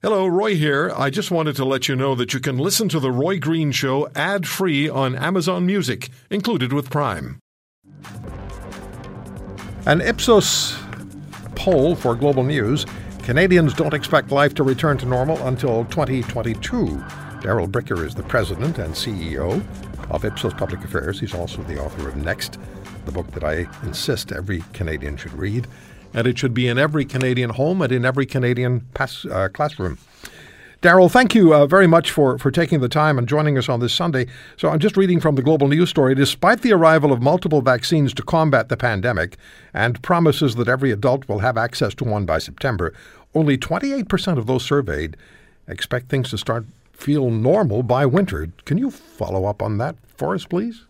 Hello, Roy here. I just wanted to let you know that you can listen to The Roy Green Show ad-free on Amazon Music, included with Prime. An Ipsos poll for Global News, Canadians don't expect life to return to normal until 2022. Daryl Bricker is the president and CEO of Ipsos Public Affairs. He's also the author of Next, the book that I insist every Canadian should read. And it should be in every Canadian home and in every Canadian classroom. Daryl, thank you very much for taking the time and joining us on this Sunday. So I'm just reading from the Global News story. Despite the arrival of multiple vaccines to combat the pandemic and promises that every adult will have access to one by September, only 28% of those surveyed expect things to start feel normal by winter. Can you follow up on that for us, please?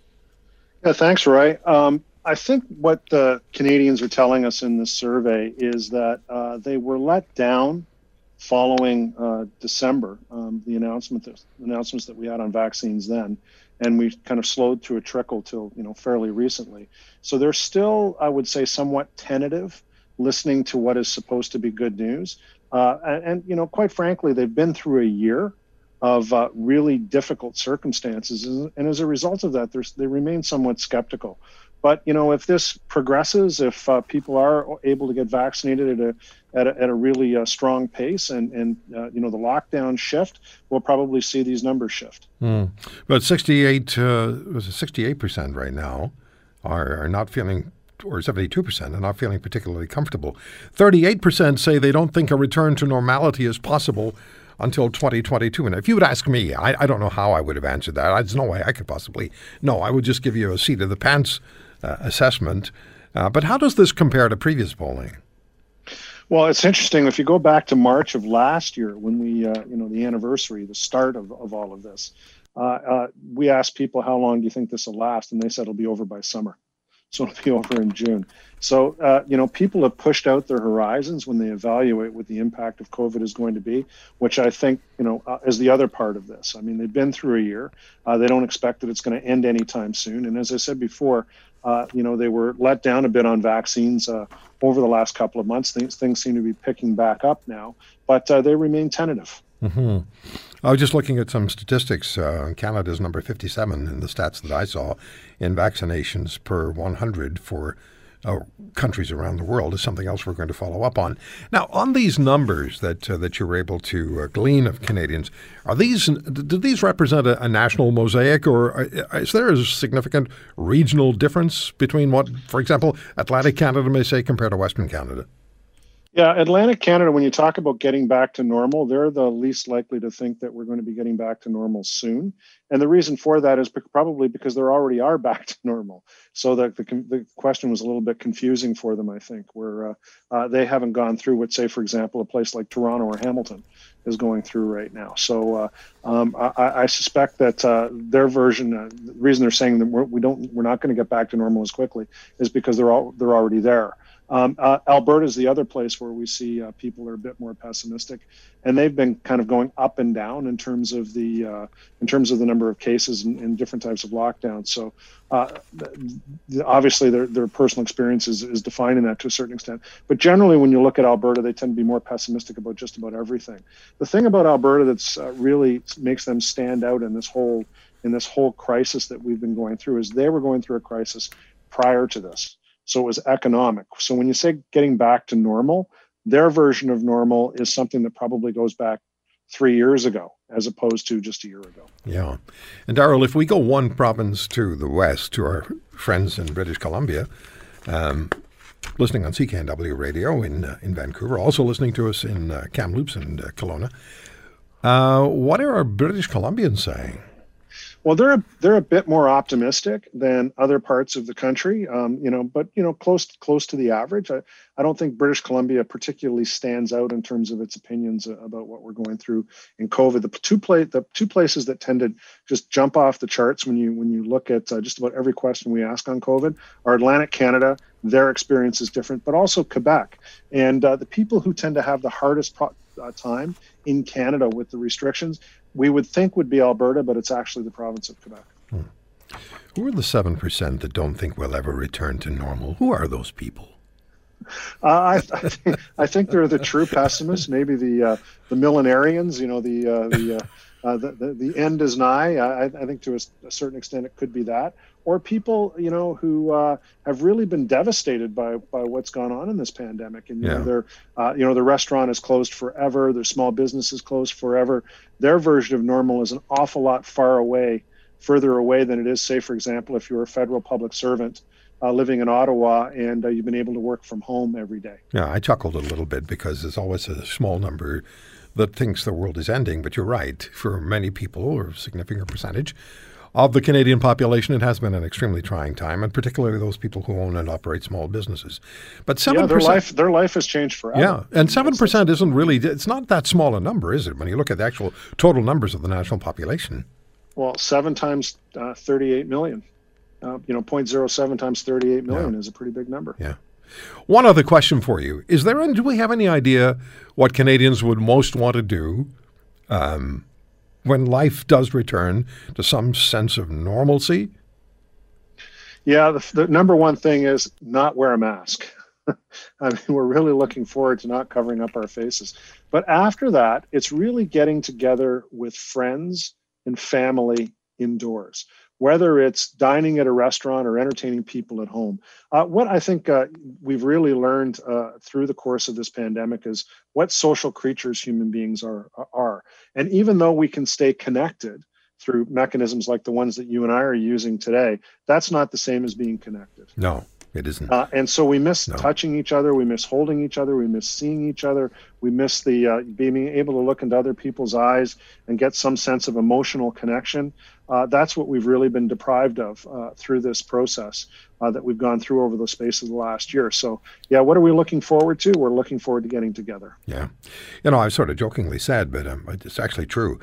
Yeah, thanks, Roy. I think what the Canadians are telling us in this survey is that they were let down following December, the announcements that we had on vaccines then, and we kind of slowed to a trickle till fairly recently. So they're still, I would say, somewhat tentative, listening to what is supposed to be good news. And quite frankly, they've been through a year of really difficult circumstances, and as a result of that, they remain somewhat skeptical. But, if this progresses, if people are able to get vaccinated at a really strong pace and the lockdown shift, we'll probably see these numbers shift. But 68% right now are not feeling, or 72% are not feeling particularly comfortable. 38% say they don't think a return to normality is possible until 2022. And if you would ask me, I don't know how I would have answered that. There's no way I could possibly. No, I would just give you a seat of the pants assessment. But how does this compare to previous polling? Well, it's interesting. If you go back to March of last year, when we, the anniversary, the start of all of this, we asked people, how long do you think this will last? And they said it'll be over by summer. So it'll be over in June. So, people have pushed out their horizons when they evaluate what the impact of COVID is going to be, which I think, is the other part of this. I mean, they've been through a year. They don't expect that it's going to end anytime soon. And as I said before, they were let down a bit on vaccines over the last couple of months. Things seem to be picking back up now, but they remain tentative. Mm-hmm. I was just looking at some statistics. Canada's number 57 in the stats that I saw in vaccinations per 100 for countries around the world is something else we're going to follow up on. Now, on these numbers that you were able to glean of Canadians, do these represent a national mosaic, or is there a significant regional difference between what, for example, Atlantic Canada may say compared to Western Canada? Yeah, Atlantic Canada, when you talk about getting back to normal, they're the least likely to think that we're going to be getting back to normal soon. And the reason for that is probably because they already are back to normal. So the question was a little bit confusing for them, I think, where they haven't gone through what, say, for example, a place like Toronto or Hamilton is going through right now. So I suspect that their version, the reason they're saying that we're not going to get back to normal as quickly is because they're already there. Alberta is the other place where we see people are a bit more pessimistic, and they've been kind of going up and down in terms of the number of cases and different types of lockdowns. So obviously their personal experience is defining that to a certain extent. But generally, when you look at Alberta, they tend to be more pessimistic about just about everything. The thing about Alberta that's really makes them stand out in this whole crisis that we've been going through is they were going through a crisis prior to this. So it was economic. So when you say getting back to normal, their version of normal is something that probably goes back 3 years ago, as opposed to just a year ago. Yeah. And Daryl, if we go one province to the west, to our friends in British Columbia, listening on CKNW radio in Vancouver, also listening to us in Kamloops and Kelowna, what are our British Columbians saying? Well, they're a bit more optimistic than other parts of the country, but close to the average. I don't think British Columbia particularly stands out in terms of its opinions about what we're going through in COVID. The two places that tend to just jump off the charts when you look at just about every question we ask on COVID are Atlantic Canada. Their experience is different, but also Quebec. And the people who tend to have the hardest time in Canada with the restrictions, we would think would be Alberta, but it's actually the province of Quebec. Who are the 7% that don't think we'll ever return to normal? Who are those people? I think they're the true pessimists. Maybe the millenarians. You know, the end is nigh. I think to a certain extent it could be that, or people who have really been devastated by what's gone on in this pandemic. And the restaurant is closed forever. Their small business is closed forever. Their version of normal is an awful lot further away than it is, say, for example, if you're a federal public servant living in Ottawa and you've been able to work from home every day. Yeah, I chuckled a little bit because there's always a small number that thinks the world is ending, but you're right. For many people, or a significant percentage of the Canadian population, it has been an extremely trying time, and particularly those people who own and operate small businesses. But 7%— their life has changed forever. Yeah, and 7% isn't really— it's not that small a number, is it, when you look at the actual total numbers of the national population? Well, 7 times 38 million, 0.07 times 38 million is a pretty big number. Yeah. One other question for you. Do we have any idea what Canadians would most want to do when life does return to some sense of normalcy? Yeah, the number one thing is not wear a mask. I mean, we're really looking forward to not covering up our faces. But after that, it's really getting together with friends and family indoors, whether it's dining at a restaurant or entertaining people at home. What I think we've really learned through the course of this pandemic is what social creatures human beings are. And even though we can stay connected through mechanisms like the ones that you and I are using today, that's not the same as being connected. No, it isn't. And so we miss touching each other. We miss holding each other. We miss seeing each other. We miss the being able to look into other people's eyes and get some sense of emotional connection. That's what we've really been deprived of through this process that we've gone through over the space of the last year. So, yeah, what are we looking forward to? We're looking forward to getting together. Yeah. I've sort of jokingly said, but it's actually true.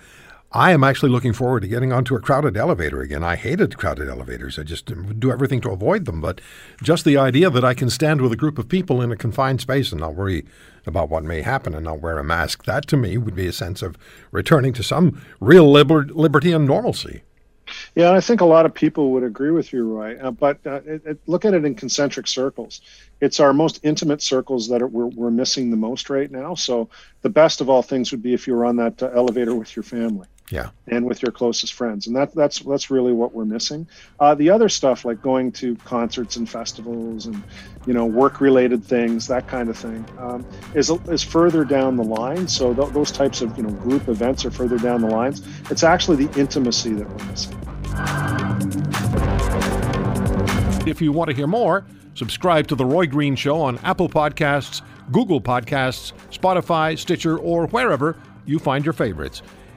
I am actually looking forward to getting onto a crowded elevator again. I hated crowded elevators. I just do everything to avoid them. But just the idea that I can stand with a group of people in a confined space and not worry about what may happen and not wear a mask, that to me would be a sense of returning to some real liberty and normalcy. Yeah, I think a lot of people would agree with you, Roy. But look at it in concentric circles. It's our most intimate circles that we're missing the most right now. So the best of all things would be if you were on that elevator with your family. Yeah, and with your closest friends, and that's really what we're missing. The other stuff, like going to concerts and festivals, and work-related things, that kind of thing, is further down the line. So those types of group events are further down the lines. It's actually the intimacy that we're missing. If you want to hear more, subscribe to The Roy Green Show on Apple Podcasts, Google Podcasts, Spotify, Stitcher, or wherever you find your favorites.